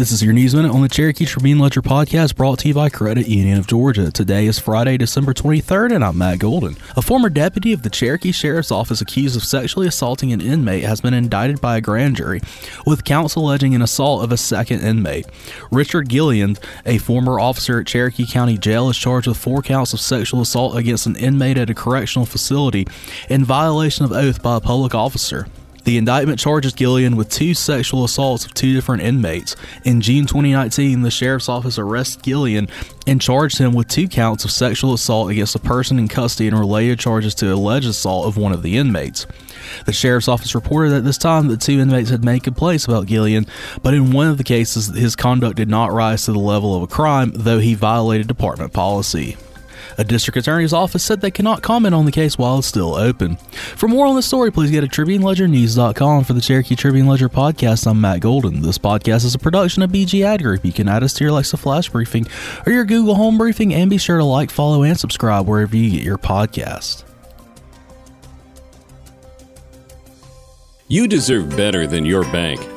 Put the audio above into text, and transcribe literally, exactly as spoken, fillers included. This is your News Minute on the Cherokee Tribune Ledger Podcast, brought to you by Credit Union of Georgia. Today is Friday, December twenty-third, and I'm Matt Golden. A former deputy of the Cherokee Sheriff's Office accused of sexually assaulting an inmate has been indicted by a grand jury, with counts alleging an assault of a second inmate. Richard Gilliam, a former officer at Cherokee County Jail, is charged with four counts of sexual assault against an inmate at a correctional facility in violation of oath by a public officer. The indictment charges Gilliam with two sexual assaults of two different inmates. In June twenty nineteen, the Sheriff's Office arrested Gilliam and charged him with two counts of sexual assault against a person in custody and related charges to alleged assault of one of the inmates. The Sheriff's Office reported at this time that two inmates had made complaints about Gilliam, but in one of the cases, his conduct did not rise to the level of a crime, though he violated department policy. A district attorney's office said they cannot comment on the case while it's still open. For more on this story, please go to Tribune Ledger News dot com. For the Cherokee Tribune Ledger Podcast, I'm Matt Golden. This podcast is a production of B G Ad Group. You can add us to your Alexa Flash Briefing or your Google Home Briefing, and be sure to like, follow, and subscribe wherever you get your podcast. You deserve better than your bank.